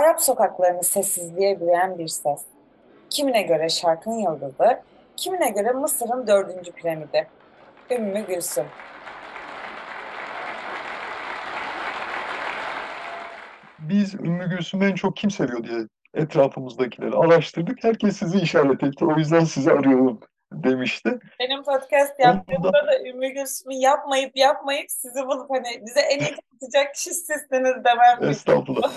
Arap sokaklarını sessizliğe bürüyen bir ses. Kimine göre Şark'ın Yıldızı, kimine göre Mısır'ın 4. piramidi. Ümmü Gülsüm. Biz Ümmü Gülsüm'ü en çok kim seviyor diye etrafımızdakileri araştırdık. Herkes sizi işaret etti. O yüzden sizi arıyorum demişti. Benim podcast yaptığımda da Ümmü Gülsüm'ü yapmayıp sizi bulup hani bize en iyi katacak kişi sizsiniz demem. Estağfurullah.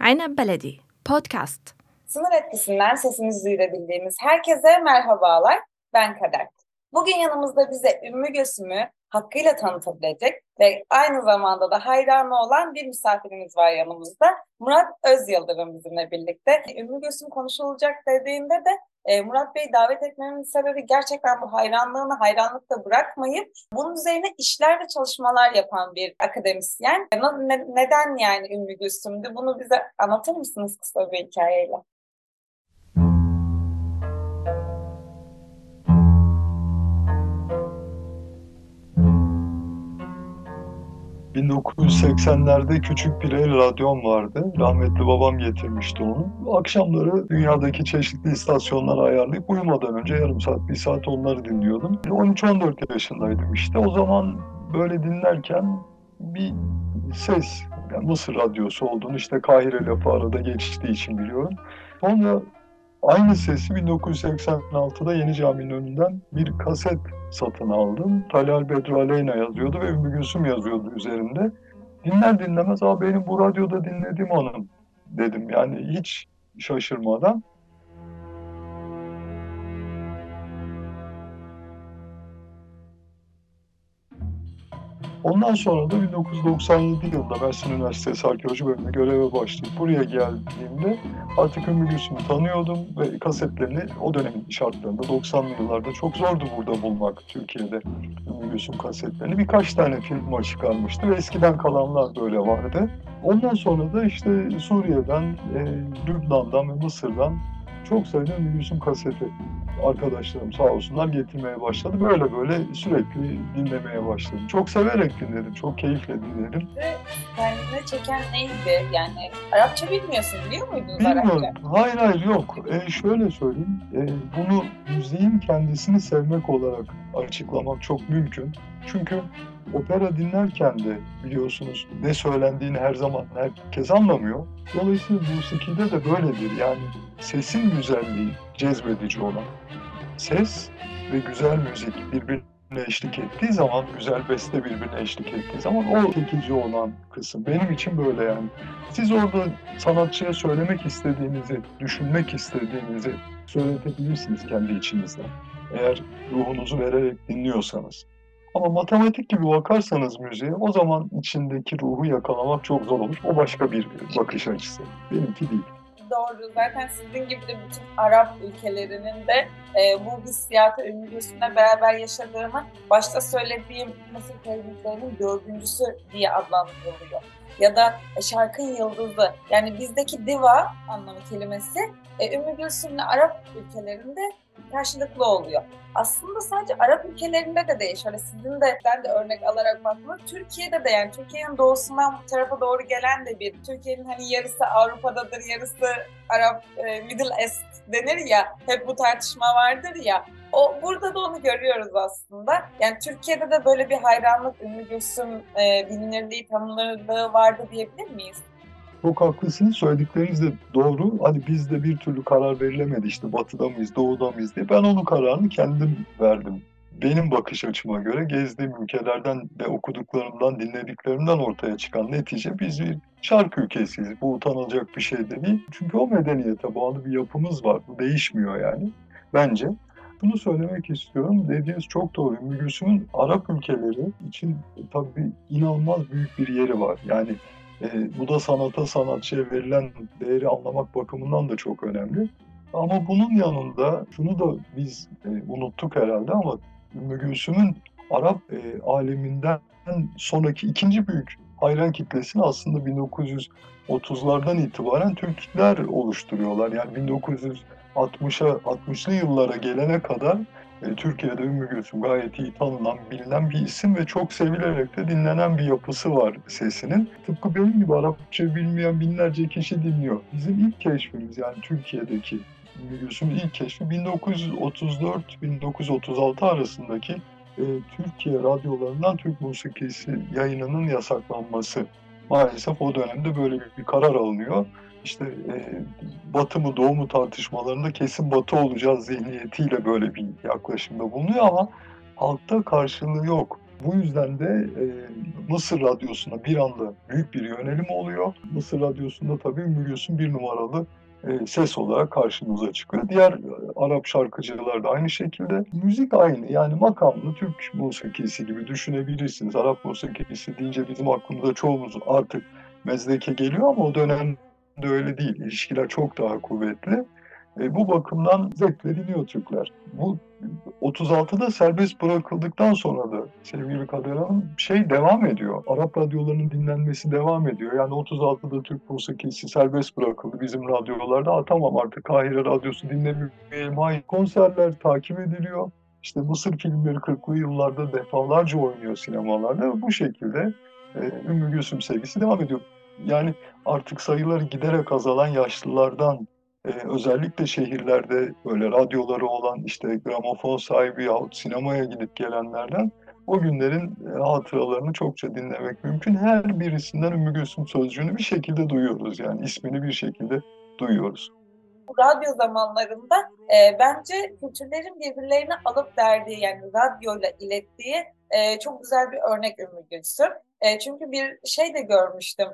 Aynen Beledi Podcast. Sınır Etkisi'nden sesimizi duyabildiğimiz herkese merhabalar. Ben Kader. Bugün yanımızda bize Ümmü Gülsüm'ü hakkıyla tanıtabilecek ve aynı zamanda da hayranı olan bir misafirimiz var yanımızda. Murat Özyıldırım bizimle birlikte. Ümmü Gülsüm konuşulacak dediğinde de Murat Bey'i davet etmemin sebebi gerçekten bu hayranlığını hayranlıkla bırakmayıp bunun üzerine işler ve çalışmalar yapan bir akademisyen. Neden yani Ümmü Gülsüm'dü? Bunu bize anlatır mısınız kısa bir hikayeyle? ...1980'lerde küçük bir el radyom vardı. Rahmetli babam getirmişti onu. Akşamları dünyadaki çeşitli istasyonlara ayarlayıp uyumadan önce yarım saat, bir saat onları dinliyordum. 13-14 yaşındaydım işte. O zaman böyle dinlerken bir ses, yani Mısır radyosu olduğunu işte Kahire lafı arada geçtiği için biliyorum. Sonra aynı sesi 1986'da Yeni Cami'nin önünden bir kaset satın aldım. Talal Bedraleyna yazıyordu ve Ümmü Gülsüm yazıyordu üzerinde. Dinler dinlemez, "Aa, benim bu radyoda dinlediğim hanım" dedim. Yani hiç şaşırmadan. Ondan sonra da 1997 yılında Mersin Üniversitesi Arkeoloji Bölümünde göreve başlayıp buraya geldiğimde artık Ümmü Gülsüm'ü tanıyordum ve kasetlerini o dönemin şartlarında 90'lı yıllarda çok zordu burada bulmak Türkiye'de Ümmü Gülsüm kasetlerini. Birkaç tane firma çıkarmıştı ve eskiden kalanlar da öyle vardı. Ondan sonra da işte Suriye'den, Lübnan'dan ve Mısır'dan çok sayıda Ümmü Gülsüm kaseti arkadaşlarım sağ olsunlar getirmeye başladı. Böyle sürekli dinlemeye başladım. Çok severek dinledim, çok keyifle dinledim. Ve kendine çeken neydi? Yani Arapça bilmiyorsun, biliyor muydunuz Arapça? Bilmiyorum. Hayır yok. Şöyle söyleyeyim. Bunu müziğin kendisini sevmek olarak açıklamak çok mümkün. Çünkü opera dinlerken de biliyorsunuz ne söylendiğini her zaman herkes anlamıyor. Dolayısıyla musikide de böyledir. Yani sesin güzelliği cezbedici olan. Ses ve güzel müzik birbirine eşlik ettiği zaman, güzel beste birbirine eşlik ettiği zaman o çekici olan kısım. Benim için böyle yani. Siz orada sanatçıya söylemek istediğinizi, düşünmek istediğinizi söyletebilirsiniz kendi içinizden. Eğer ruhunuzu vererek dinliyorsanız. Ama matematik gibi bakarsanız müziğe, o zaman içindeki ruhu yakalamak çok zor olur. O başka bir bakış açısı. Benimki değil. Doğru. Zaten sizin gibi de bütün Arap ülkelerinin de bu hissiyatı Ümmü Gülsüm'le beraber yaşadığımı başta söylediğim Mısır piramitlerinin 4.'sü diye adlandırılıyor. Ya da Şark'ın Yıldızı. Yani bizdeki diva anlamı kelimesi Ümmü Gülsüm'le Arap ülkelerinde karşılıklı oluyor. Aslında sadece Arap ülkelerinde de değil, şöyle sizin de ben de örnek alarak baktığımda Türkiye'de de yani Türkiye'nin doğusundan bu tarafa doğru gelen de bir Türkiye'nin hani yarısı Avrupa'dadır, yarısı Arap Middle East denir ya, hep bu tartışma vardır ya. Burada da onu görüyoruz aslında. Yani Türkiye'de de böyle bir hayranlık, Ümmü Gülsüm bilinirliği, tanınırlığı vardı diyebilir miyiz? Çok haklısınız. Söyledikleriniz de doğru. Hani bizde bir türlü karar verilemedi işte batıda mıyız, doğuda mıyız diye. Ben onun kararını kendim verdim. Benim bakış açıma göre gezdiğim ülkelerden ve okuduklarımdan, dinlediklerimden ortaya çıkan netice biz bir şarkı ülkesiyiz. Bu utanılacak bir şey de değil. Çünkü o medeniyete bağlı bir yapımız var. Bu değişmiyor yani bence. Bunu söylemek istiyorum. Dediğiniz çok doğru. Ümmü Gülsüm'ün Arap ülkeleri için tabii inanılmaz büyük bir yeri var. Yani bu da sanata, sanatçıya verilen değeri anlamak bakımından da çok önemli. Ama bunun yanında şunu da biz unuttuk herhalde ama Ümmü Gülsüm'ün Arap aleminden sonraki ikinci büyük hayran kitlesini aslında 1930'lardan itibaren Türkler oluşturuyorlar. Yani 1960'lı yıllara gelene kadar Türkiye'de Ümmü Gülsüm gayet iyi tanınan, bilinen bir isim ve çok sevilerek de dinlenen bir yapısı var sesinin. Tıpkı benim gibi Arapça bilmeyen binlerce kişi dinliyor. Bizim ilk keşfimiz, yani Türkiye'deki Ümmü Gülsüm'ün ilk keşfi 1934-1936 arasındaki Türkiye radyolarından Türk musikisi yayınının yasaklanması. Maalesef o dönemde böyle bir karar alınıyor. İşte Batı mı Doğu mu tartışmalarında kesin Batı olacağız zihniyetiyle böyle bir yaklaşımda bulunuyor ama halkta karşılığı yok. Bu yüzden de Mısır Radyosu'na bir anda büyük bir yönelim oluyor. Mısır Radyosu'nda tabii Ümmü Gülsüm bir numaralı ses olarak karşımıza çıkıyor. Diğer Arap şarkıcılar da aynı şekilde. Müzik aynı, yani makamlı Türk musikisi gibi düşünebilirsiniz. Arap musikisi deyince bizim aklımıza çoğumuz artık mezdeke geliyor ama o dönem de öyle değil. İlişkiler çok daha kuvvetli. Bu bakımdan zevkleniyor Türkler. Bu 36'da serbest bırakıldıktan sonra da sevgili Kader Hanım devam ediyor. Arap radyolarının dinlenmesi devam ediyor. Yani 36'da Türk musikisi serbest bırakıldı bizim radyolarda. Tamam artık Kahire Radyosu dinlemeyelim. Hayır. Konserler takip ediliyor. İşte Mısır filmleri 40'lı yıllarda defalarca oynuyor sinemalarda. Bu şekilde Ümmü Gülsüm sevgisi devam ediyor. Yani artık sayıları giderek azalan yaşlılardan, özellikle şehirlerde böyle radyoları olan, işte gramofon sahibi yahut sinemaya gidip gelenlerden o günlerin hatıralarını çokça dinlemek mümkün. Her birisinden Ümmü Gülsüm sözcüğünü bir şekilde duyuyoruz, yani ismini bir şekilde duyuyoruz. Radyo zamanlarında bence kültürlerin birbirlerine alıp verdiği, yani radyoyla ilettiği çok güzel bir örnek Ümmü Gülsüm. Çünkü bir de görmüştüm.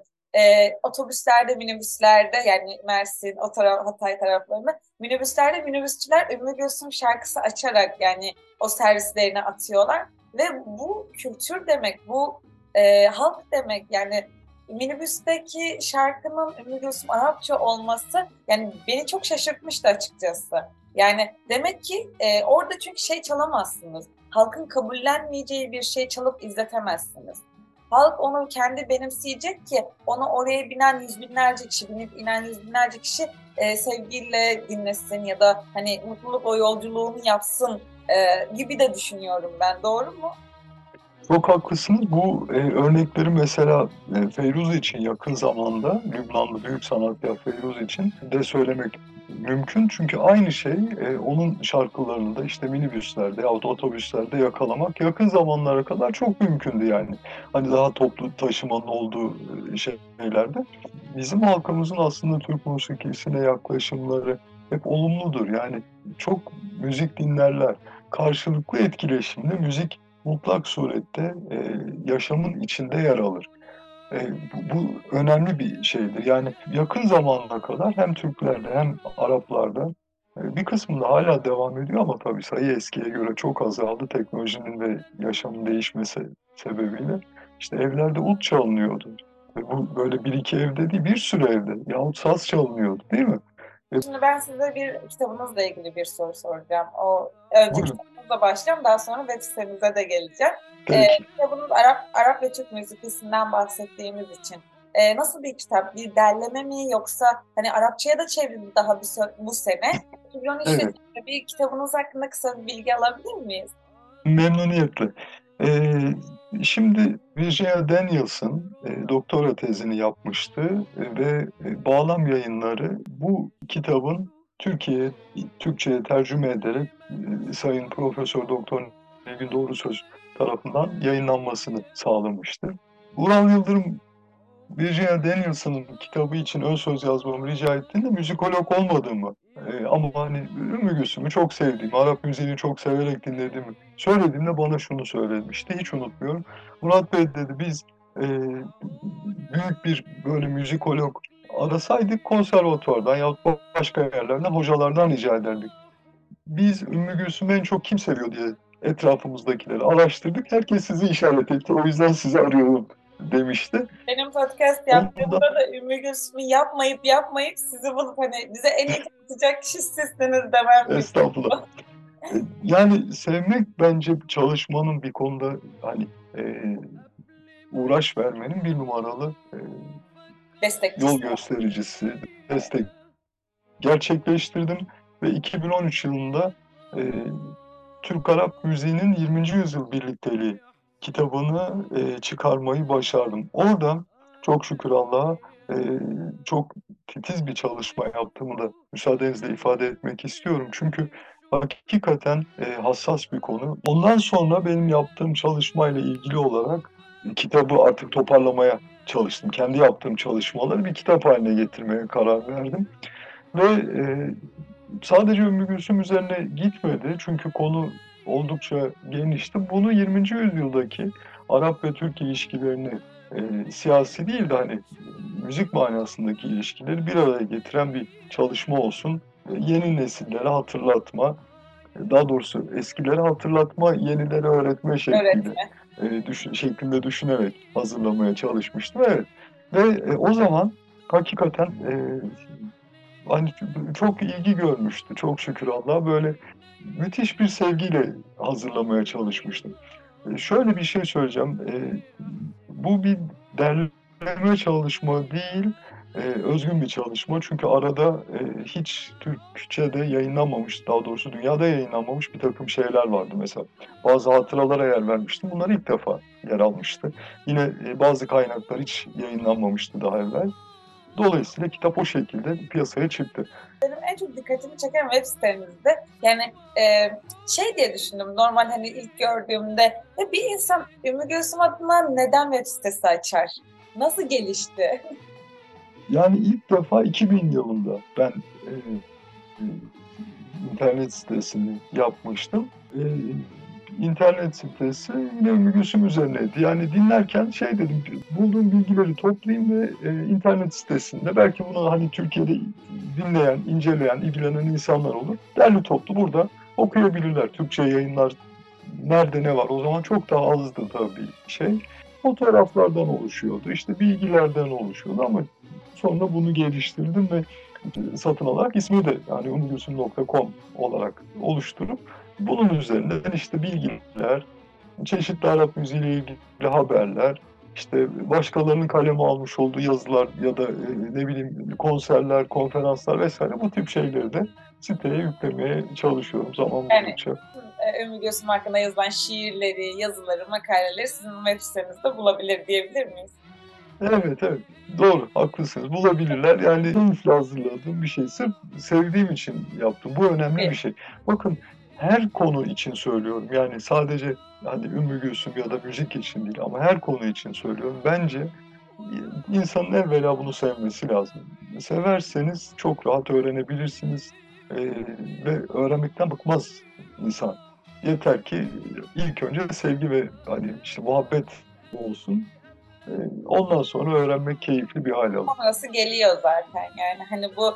Otobüslerde, minibüslerde, yani Mersin, o taraf, Hatay taraflarında minibüslerde minibüsçüler Ümmü Gülsüm şarkısı açarak yani o servislerine atıyorlar. Ve bu kültür demek, bu halk demek. Yani minibüsteki şarkının Ümmü Gülsüm Arapça olması yani beni çok şaşırtmıştı açıkçası. Yani demek ki orada çünkü çalamazsınız. Halkın kabullenmeyeceği bir çalıp izletemezsiniz. Halk onu kendi benimseyecek ki ona oraya binen yüz binlerce kişi, sevgiyle dinlesin ya da hani mutluluk o yolculuğunu yapsın gibi de düşünüyorum ben. Doğru mu? Çok haklısınız. Bu örnekleri mesela Feyruz için yakın zamanda, Lübnanlı büyük sanatkar Feyruz için de söylemek mümkün. Çünkü aynı onun şarkılarında işte minibüslerde yahut otobüslerde yakalamak yakın zamanlara kadar çok mümkündü yani. Hani daha toplu taşımanın olduğu şeylerde. Bizim halkımızın aslında Türk musikisine yaklaşımları hep olumludur. Yani çok müzik dinlerler. Karşılıklı etkileşimde müzik mutlak surette yaşamın içinde yer alır. Bu önemli bir şeydir. Yani yakın zamana kadar hem Türklerde hem Araplarda bir kısmında hala devam ediyor ama tabii sayı eskiye göre çok azaldı. Teknolojinin ve yaşamın değişmesi sebebiyle. İşte evlerde ut çalınıyordu. Bu böyle bir iki evde değil, bir sürü evde. Yahut saz çalınıyordu, değil mi? Şimdi ben size bir kitabınızla ilgili bir soru soracağım. Önce kitabınızla başlayacağım, daha sonra web sitemize de geleceğim. Kitabınız Arap ve Türk müzikisinden bahsettiğimiz için. Nasıl bir kitap? Bir derleme mi, yoksa hani Arapçaya da çevrildi daha bu sene. Evet. Bir kitabınız hakkında kısa bir bilgi alabilir miyiz? Memnuniyetle. Şimdi Virginia Daniels'ın doktora tezini yapmıştı ve Bağlam Yayınları bu kitabın Türkçe'ye tercüme ederek Sayın Profesör Doktor Nilgün Doğrusoz tarafından yayınlanmasını sağlamıştı. Burhan Yıldırım Virginia Daniels'ın kitabı için ön söz yazmamı rica ettiğinde müzikolog olmadığımı ama hani Ümmü Gülsüm'ü çok sevdiğimi, Arap müziğini çok severek dinlediğimi söylediğimde bana şunu söylemişti, hiç unutmuyorum. Murat Bey dedi, biz büyük bir böyle müzikolog arasaydık konservatuvardan ya da başka yerlerden hocalardan rica ederdik. Biz Ümmü Gülsüm'ü en çok kim seviyor diye etrafımızdakileri araştırdık. Herkes sizi işaret etti, o yüzden sizi arıyorum demişti. Benim podcast yaptığımda da Ümmü Gülsüm'ü yapmayıp sizi bulup hani bize en iyi tanıtacak kişi sizsiniz demem. Estağfurullah. Yani sevmek bence çalışmanın bir konuda hani uğraş vermenin bir numaralı yol göstericisi. Destek gerçekleştirdim ve 2013 yılında Türk-Arap müziğinin 20. yüzyıl birlikteliği kitabını çıkarmayı başardım. Orada çok şükür Allah'a çok titiz bir çalışma yaptığımı da müsaadenizle ifade etmek istiyorum. Çünkü hakikaten hassas bir konu. Ondan sonra benim yaptığım çalışmayla ilgili olarak kitabı artık toparlamaya çalıştım. Kendi yaptığım çalışmaları bir kitap haline getirmeye karar verdim. Ve sadece Ümmü Gülsüm üzerine gitmedi. Çünkü konu oldukça genişti. Bunu 20. yüzyıldaki Arap ve Türk ilişkilerini siyasi değil de hani müzik manasındaki ilişkileri bir araya getiren bir çalışma olsun. Yeni nesillere hatırlatma, daha doğrusu eskileri hatırlatma, yenilere öğretme şeklinde, şeklinde düşünerek hazırlamaya çalışmıştım. Evet. Ve o zaman hakikaten hani çok ilgi görmüştü. Çok şükür Allah'a böyle müthiş bir sevgiyle hazırlamaya çalışmıştım. Şöyle bir şey söyleyeceğim. Bu bir derleme çalışma değil, özgün bir çalışma. Çünkü arada hiç Türkçe'de yayınlanmamış, daha doğrusu dünyada yayınlanmamış bir takım şeyler vardı mesela. Bazı hatıralara yer vermiştim. Bunlar ilk defa yer almıştı. Yine bazı kaynaklar hiç yayınlanmamıştı daha evvel. Dolayısıyla kitap o şekilde piyasaya çıktı. Benim en çok dikkatimi çeken web sitemizde, yani şey diye düşündüm, normal hani ilk gördüğümde bir insan Ümmü Gülsüm adına neden web sitesi açar? Nasıl gelişti? Yani ilk defa 2000 yılında ben internet sitesini yapmıştım. İnternet sitesi yine Ümmü Gülsüm üzerineydi. Yani dinlerken şey dedim, bulduğum bilgileri toplayayım ve internet sitesinde belki bunu hani Türkiye'de dinleyen, inceleyen, ilgilenen insanlar olur. Derli toplu burada okuyabilirler. Türkçe yayınlar nerede ne var? O zaman çok daha azdı tabii şey. Fotoğraflardan oluşuyordu, işte bilgilerden oluşuyordu ama sonra bunu geliştirdim ve satın alarak ismi de yani umgülsüm.com olarak oluşturup bunun üzerinden işte bilgiler, çeşitli Arap müziğiyle ilgili haberler, işte başkalarının kaleme almış olduğu yazılar ya da ne bileyim konserler, konferanslar vesaire bu tip şeyleri de siteye yüklemeye çalışıyorum zaman buldukça. Evet. Ümmü Gülsüm hakkında yazılan şiirleri, yazıları, makaleleri sizin web sitenizde bulabilir diyebilir miyiz? Evet. Doğru, haklısınız. Bulabilirler. Yani keyifle hazırladığım bir şey. Sırf sevdiğim için yaptım. Bu önemli bir şey. Bakın her konu için söylüyorum. Yani sadece hani Ümmü Gülsüm ya da müzik için değil ama her konu için söylüyorum. Bence insanın evvela bunu sevmesi lazım. Severseniz çok rahat öğrenebilirsiniz. Ve öğrenmekten bıkmaz insan. Yeter ki ilk önce sevgi ve hani işte muhabbet olsun. Ondan sonra öğrenmek keyifli bir hal alır. Orası geliyor zaten yani. Hani bu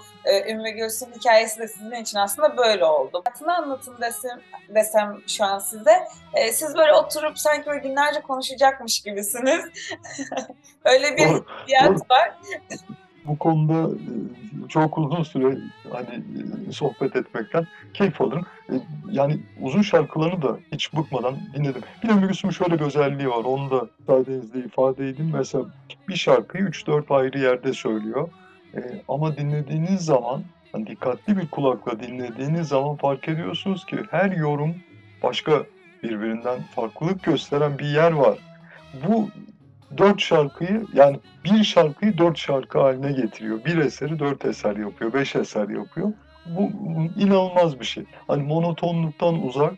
Ümmü Gülsüm hikayesi de sizin için aslında böyle oldu. Hayatını anlatın desem şu an size. Siz böyle oturup sanki böyle günlerce konuşacakmış gibisiniz. Öyle bir hissiyat var. Bu konuda çok uzun süre hani sohbet etmekten keyif alırım. Yani uzun şarkılarını da hiç bıkmadan dinledim. Bir de Ümmü Gülsüm'ün şöyle bir özelliği var. Onu da müsaadenizle ifade edeyim. Mesela bir şarkıyı 3-4 ayrı yerde söylüyor. Ama dinlediğiniz zaman, yani dikkatli bir kulakla dinlediğiniz zaman fark ediyorsunuz ki her yorum başka birbirinden farklılık gösteren bir yer var. Bu 4 şarkıyı, yani bir şarkıyı 4 şarkı haline getiriyor. Bir eseri 4 eser yapıyor, 5 eser yapıyor. Bu inanılmaz bir şey. Hani monotonluktan uzak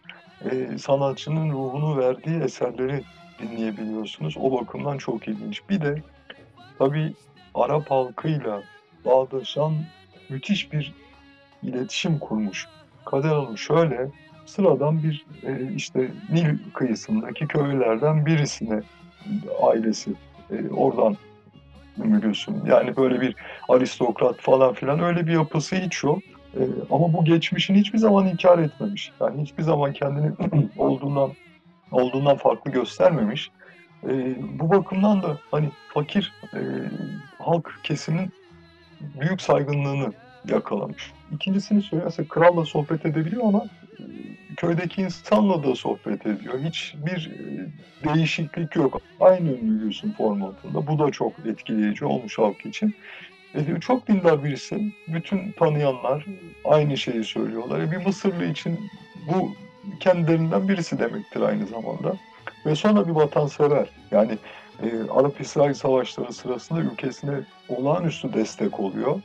sanatçının ruhunu verdiği eserleri dinleyebiliyorsunuz. O bakımdan çok ilginç. Bir de tabii Arap halkıyla bağdaşan müthiş bir iletişim kurmuş. Kader Hanım şöyle sıradan bir işte Nil kıyısındaki köylerden birisine ailesi oradan Gülsüm. Yani böyle bir aristokrat falan filan öyle bir yapısı hiç yok. Ama bu geçmişini hiçbir zaman inkar etmemiş. Yani hiçbir zaman kendini olduğundan farklı göstermemiş. Bu bakımdan da hani fakir halk kesiminin büyük saygınlığını yakalamış. İkincisini söylerse kralla sohbet edebiliyor ama köydeki insanla da sohbet ediyor. Hiçbir değişiklik yok. Aynı Ümmü Gülsüm formatında. Bu da çok etkileyici olmuş halk için. Çok dindar birisi. Bütün tanıyanlar aynı şeyi söylüyorlar. Bir Mısırlı için bu kendilerinden birisi demektir aynı zamanda. Ve sonra bir vatansever, yani Arap-İsrail savaşları sırasında ülkesine olağanüstü destek oluyor.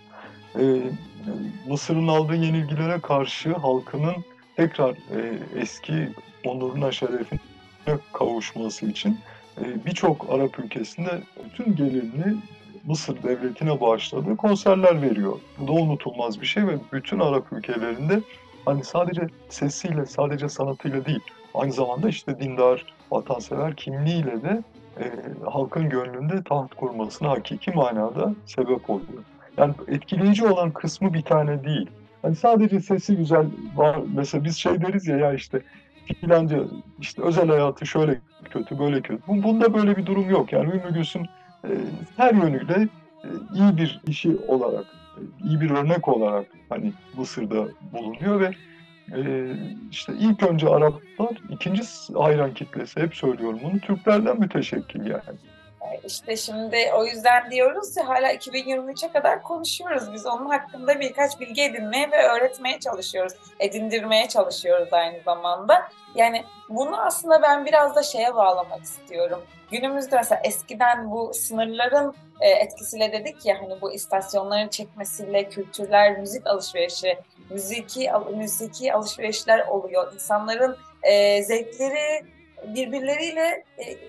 Mısır'ın aldığı yenilgilere karşı halkının tekrar eski onuruna, şerefine kavuşması için birçok Arap ülkesinde bütün gelirini Mısır devletine bağışladığı konserler veriyor. Bu da unutulmaz bir şey ve bütün Arap ülkelerinde hani sadece sesiyle, sadece sanatıyla değil, aynı zamanda işte dindar, vatansever kimliğiyle de halkın gönlünde taht kurmasına hakiki manada sebep oluyor. Yani etkileyici olan kısmı bir tane değil. Hani sadece sesi güzel var. Mesela biz şey deriz ya, ya işte filanca işte özel hayatı şöyle kötü, böyle kötü. Bunda böyle bir durum yok. Yani Ümmü Gülsüm her yönüyle iyi bir işi olarak, iyi bir örnek olarak hani Mısır'da bulunuyor ve işte ilk önce Araplar, ikinci hayran kitlesi, hep söylüyorum bunu, Türklerden müteşekkil yani. İşte şimdi o yüzden diyoruz ya, hala 2023'e kadar konuşuyoruz. Biz onun hakkında birkaç bilgi edinmeye ve öğretmeye çalışıyoruz. Edindirmeye çalışıyoruz aynı zamanda. Yani bunu aslında ben biraz da şeye bağlamak istiyorum. Günümüzde mesela eskiden bu sınırların etkisiyle dedik ya, hani bu istasyonların çekmesiyle kültürler, müzik alışverişi, müziki alışverişler oluyor. İnsanların zevkleri birbirleriyle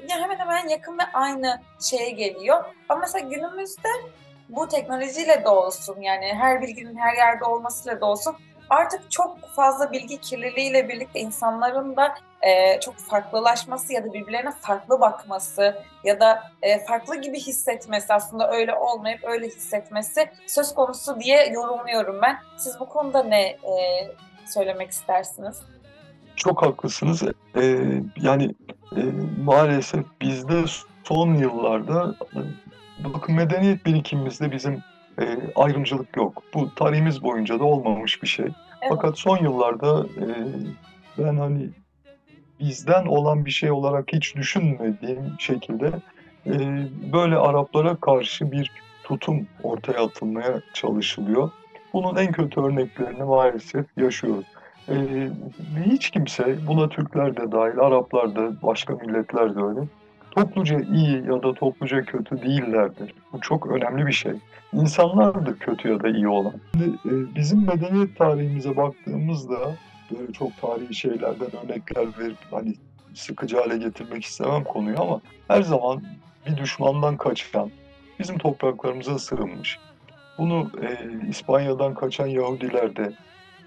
hemen hemen yakın ve aynı şeye geliyor. Ama mesela günümüzde bu teknolojiyle de olsun, yani her bilginin her yerde olmasıyla da olsun, artık çok fazla bilgi kirliliğiyle birlikte insanların da çok farklılaşması ya da birbirlerine farklı bakması ya da farklı gibi hissetmesi, aslında öyle olmayıp öyle hissetmesi söz konusu diye yorumluyorum ben. Siz bu konuda ne söylemek istersiniz? Çok haklısınız. Yani maalesef bizde son yıllarda bakın medeniyet birikimimizde bizim ayrımcılık yok. Bu tarihimiz boyunca da olmamış bir şey. Evet. Fakat son yıllarda ben hani bizden olan bir şey olarak hiç düşünmediğim şekilde böyle Araplara karşı bir tutum ortaya atılmaya çalışılıyor. Bunun en kötü örneklerini maalesef yaşıyoruz. Hiç kimse, buna Türkler de dahil, Araplar da, başka milletler de öyle, topluca iyi ya da topluca kötü değillerdir. Bu çok önemli bir şey. İnsanlardır kötü ya da iyi olan. Bizim medeniyet tarihimize baktığımızda, böyle çok tarihi şeylerden örnekler verip hani sıkıcı hale getirmek istemem konuyu, ama her zaman bir düşmandan kaçan, bizim topraklarımıza sığınmış. Bunu İspanya'dan kaçan Yahudiler de,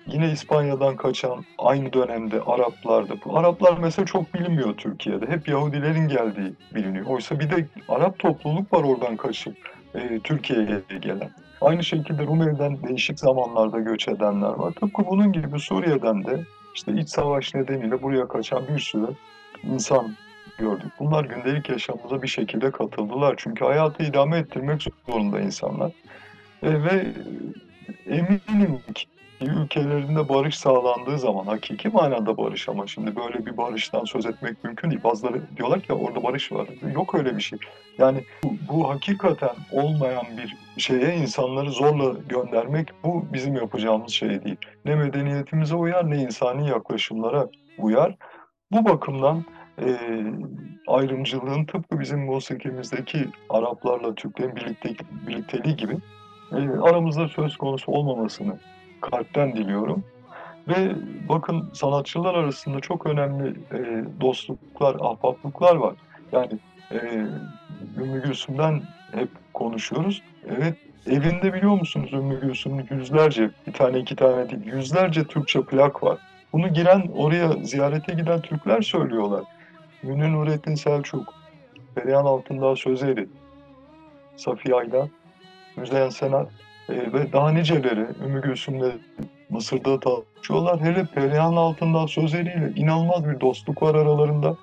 yine İspanya'dan kaçan aynı dönemde Araplardı. Araplar mesela çok bilinmiyor Türkiye'de. Hep Yahudilerin geldiği biliniyor. Oysa bir de Arap topluluk var oradan kaçıp Türkiye'ye gelen. Aynı şekilde Rumeli'den değişik zamanlarda göç edenler var. Tıpkı bunun gibi Suriye'den de işte iç savaş nedeniyle buraya kaçan bir sürü insan gördük. Bunlar gündelik yaşamımıza bir şekilde katıldılar. Çünkü hayatı idame ettirmek zorunda insanlar. Ve eminim ki ülkelerinde barış sağlandığı zaman, hakiki manada barış, ama şimdi böyle bir barıştan söz etmek mümkün değil. Bazıları diyorlar ki orada barış var. Yok öyle bir şey. Yani bu hakikaten olmayan bir şeye insanları zorla göndermek, bu bizim yapacağımız şey değil. Ne medeniyetimize uyar, ne insani yaklaşımlara uyar. Bu bakımdan ayrımcılığın, tıpkı bizim musikimizdeki Araplarla Türklerin birlikteliği gibi aramızda söz konusu olmamasını kalpten diliyorum. Ve bakın, sanatçılar arasında çok önemli dostluklar, ahbaplıklar var. Yani Ümmü Gülsüm'den hep konuşuyoruz. Evet, evinde biliyor musunuz Ümmü Gülsüm'ün yüzlerce, bir tane iki tane değil, yüzlerce Türkçe plak var. Bunu giren, oraya ziyarete giden Türkler söylüyorlar. Münir Nurettin Selçuk, Perihan Altındağ sözleri, Safiye Aydan, Müzeyyen Senar, ve daha niceleri Ümmü Gülsüm'le Mısır'da tanışıyorlar. Hele Perihan Altındağ sözleriyle inanılmaz bir dostluk var aralarında.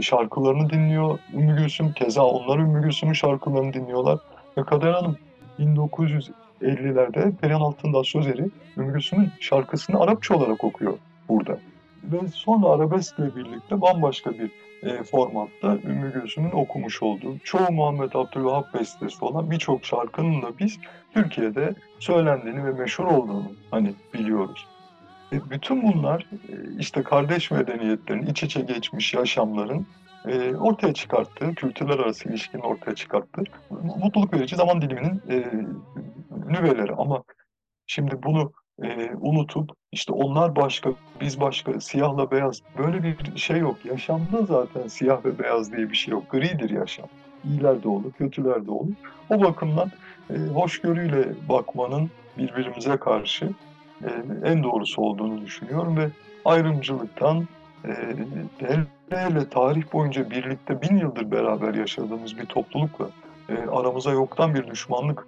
Şarkılarını dinliyor Ümmü Gülsüm. Keza onlar Ümmü Gülsüm'ün şarkılarını dinliyorlar. Ve Kader Hanım 1950'lerde Perihan Altındağ sözleri Ümmü Gülsüm'ün şarkısını Arapça olarak okuyor burada. Ve sonra arabeskle birlikte bambaşka bir formatta Ümmü Gülsüm'ün okumuş olduğu, çoğu Muhammed Abdülvahap bestesi olan birçok şarkının da biz Türkiye'de söylendiğini ve meşhur olduğunu hani biliyoruz. Bütün bunlar işte kardeş medeniyetlerin, iç içe geçmiş yaşamların ortaya çıkarttığı, kültürler arası ilişkinin ortaya çıkarttığı mutluluk verici zaman diliminin nüveleri. Ama şimdi bunu unutup işte onlar başka, biz başka, siyahla beyaz böyle bir şey yok. Yaşamda zaten siyah ve beyaz diye bir şey yok. Gridir yaşam. İyiler de olur, kötüler de olur. O bakımdan hoşgörüyle bakmanın birbirimize karşı en doğrusu olduğunu düşünüyorum ve ayrımcılıktan hele tarih boyunca birlikte 1000 yıldır beraber yaşadığımız bir toplulukla aramıza yoktan bir düşmanlık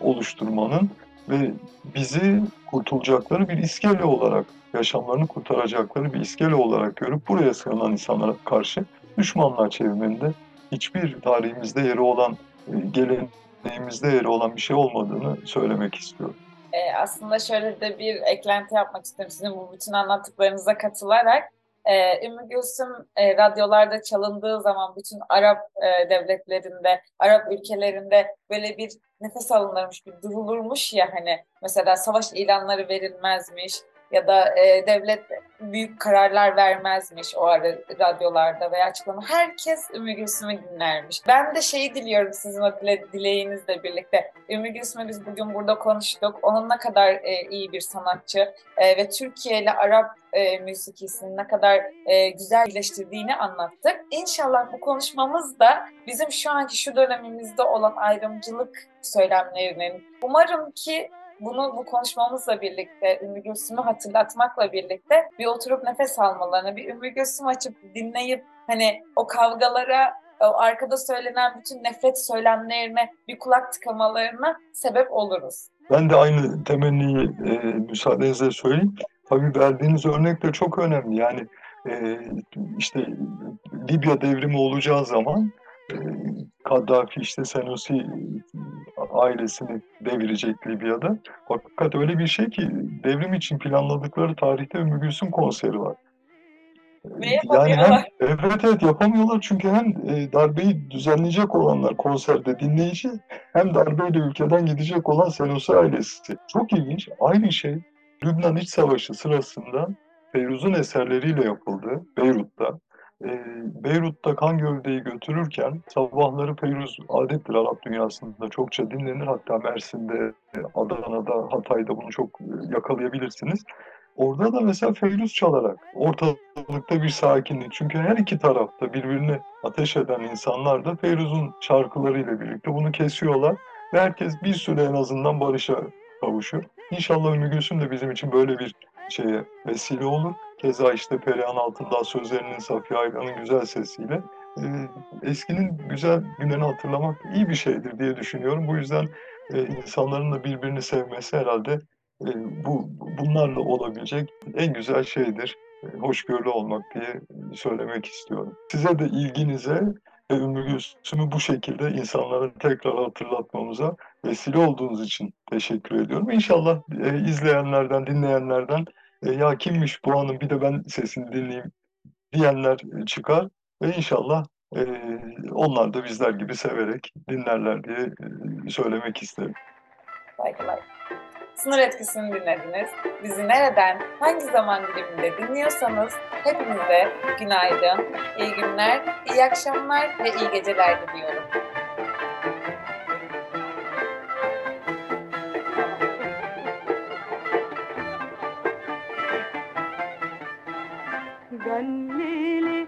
oluşturmanın ve bizi kurtulacakları bir iskele olarak, yaşamlarını kurtaracakları bir iskele olarak görüp buraya sığınan insanlara karşı düşmanlığa çevirmenin de hiçbir tarihimizde yeri olan, geleneğimizde yeri olan bir şey olmadığını söylemek istiyorum. Aslında şöyle de bir eklenti yapmak istedim sizin bu bütün anlattıklarınıza katılarak. Ümmü Gülsüm radyolarda çalındığı zaman bütün Arap devletlerinde, Arap ülkelerinde böyle bir nefes alınırmış, bir durulurmuş ya hani. Mesela savaş ilanları verilmezmiş ya da devlet büyük kararlar vermezmiş o ara radyolarda veya açıklama. Herkes Ümmü Gülsüm'ü dinlermiş. Ben de şeyi diliyorum sizin o dileğinizle birlikte. Ümmü Gülsüm'ü biz bugün burada konuştuk. Onun ne kadar iyi bir sanatçı ve Türkiye ile Arap müzikisini ne kadar güzelleştirdiğini anlattık. İnşallah bu konuşmamız da bizim şu anki şu dönemimizde olan ayrımcılık söylemlerinin, umarım ki bunu bu konuşmamızla birlikte, Ümmü Gülsüm'ü hatırlatmakla birlikte bir oturup nefes almalarını, bir Ümmü Gülsüm açıp dinleyip hani o kavgalara, o arkada söylenen bütün nefret söylemlerine bir kulak tıkamalarına sebep oluruz. Ben de aynı temenniyi müsaadenizle söyleyeyim. Tabii verdiğiniz örnek de çok önemli. Yani işte Libya devrimi olacağı zaman Kaddafi işte Senussi ailesini devirecek Libya'da. Fakat öyle bir şey ki devrim için planladıkları tarihte Ümmü Gülsüm konseri var. Ne yapamıyorlar? Yani evet yapamıyorlar çünkü hem darbeyi düzenleyecek olanlar konserde dinleyici, hem darbeyle ülkeden gidecek olan Senussi ailesi. Çok ilginç. Aynı şey Lübnan İç Savaşı sırasında Feyruz'un eserleriyle yapıldı Beyrut'ta. Beyrut'ta kan gövdeyi götürürken sabahları Feyruz adettir Arap dünyasında çokça dinlenir. Hatta Mersin'de, Adana'da, Hatay'da bunu çok yakalayabilirsiniz. Orada da mesela Feyruz çalarak ortalıkta bir sakinlik. Çünkü her iki tarafta birbirine ateş eden insanlar da Feyruz'un şarkılarıyla birlikte bunu kesiyorlar. Ve herkes bir süre en azından barışa kavuşuyor. İnşallah Ümmü Gülsüm de bizim için böyle bir şeye vesile olur. Keza işte Perihan Altındağ sözlerinin, Safiye Aydan'ın güzel sesiyle eskinin güzel günlerini hatırlamak iyi bir şeydir diye düşünüyorum. Bu yüzden insanların da birbirini sevmesi herhalde bunlarla olabilecek en güzel şeydir. Hoşgörülü olmak diye söylemek istiyorum. Size de ilginize ve Ümmü Gülsüm'ü bu şekilde insanlara tekrar hatırlatmamıza vesile olduğunuz için teşekkür ediyorum. İnşallah izleyenlerden, dinleyenlerden ya kimmiş bu hanım bir de ben sesini dinleyeyim diyenler çıkar ve inşallah onlar da bizler gibi severek dinlerler diye söylemek isterim. Saygılar. Sınır Etkisi'ni dinlediniz. Bizi nereden, hangi zaman diliminde dinliyorsanız hepinize günaydın, iyi günler, iyi akşamlar ve iyi geceler diliyorum. غن ليلي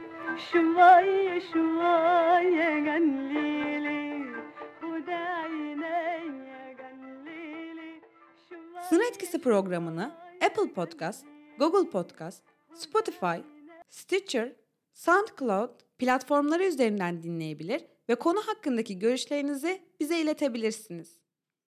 شوي شوي غن ليلي خدايني غن ليلي شوي. Sınır Etkisi programını Apple Podcast, Google Podcast, Spotify, Stitcher, SoundCloud platformları üzerinden dinleyebilir ve konu hakkındaki görüşlerinizi bize iletebilirsiniz.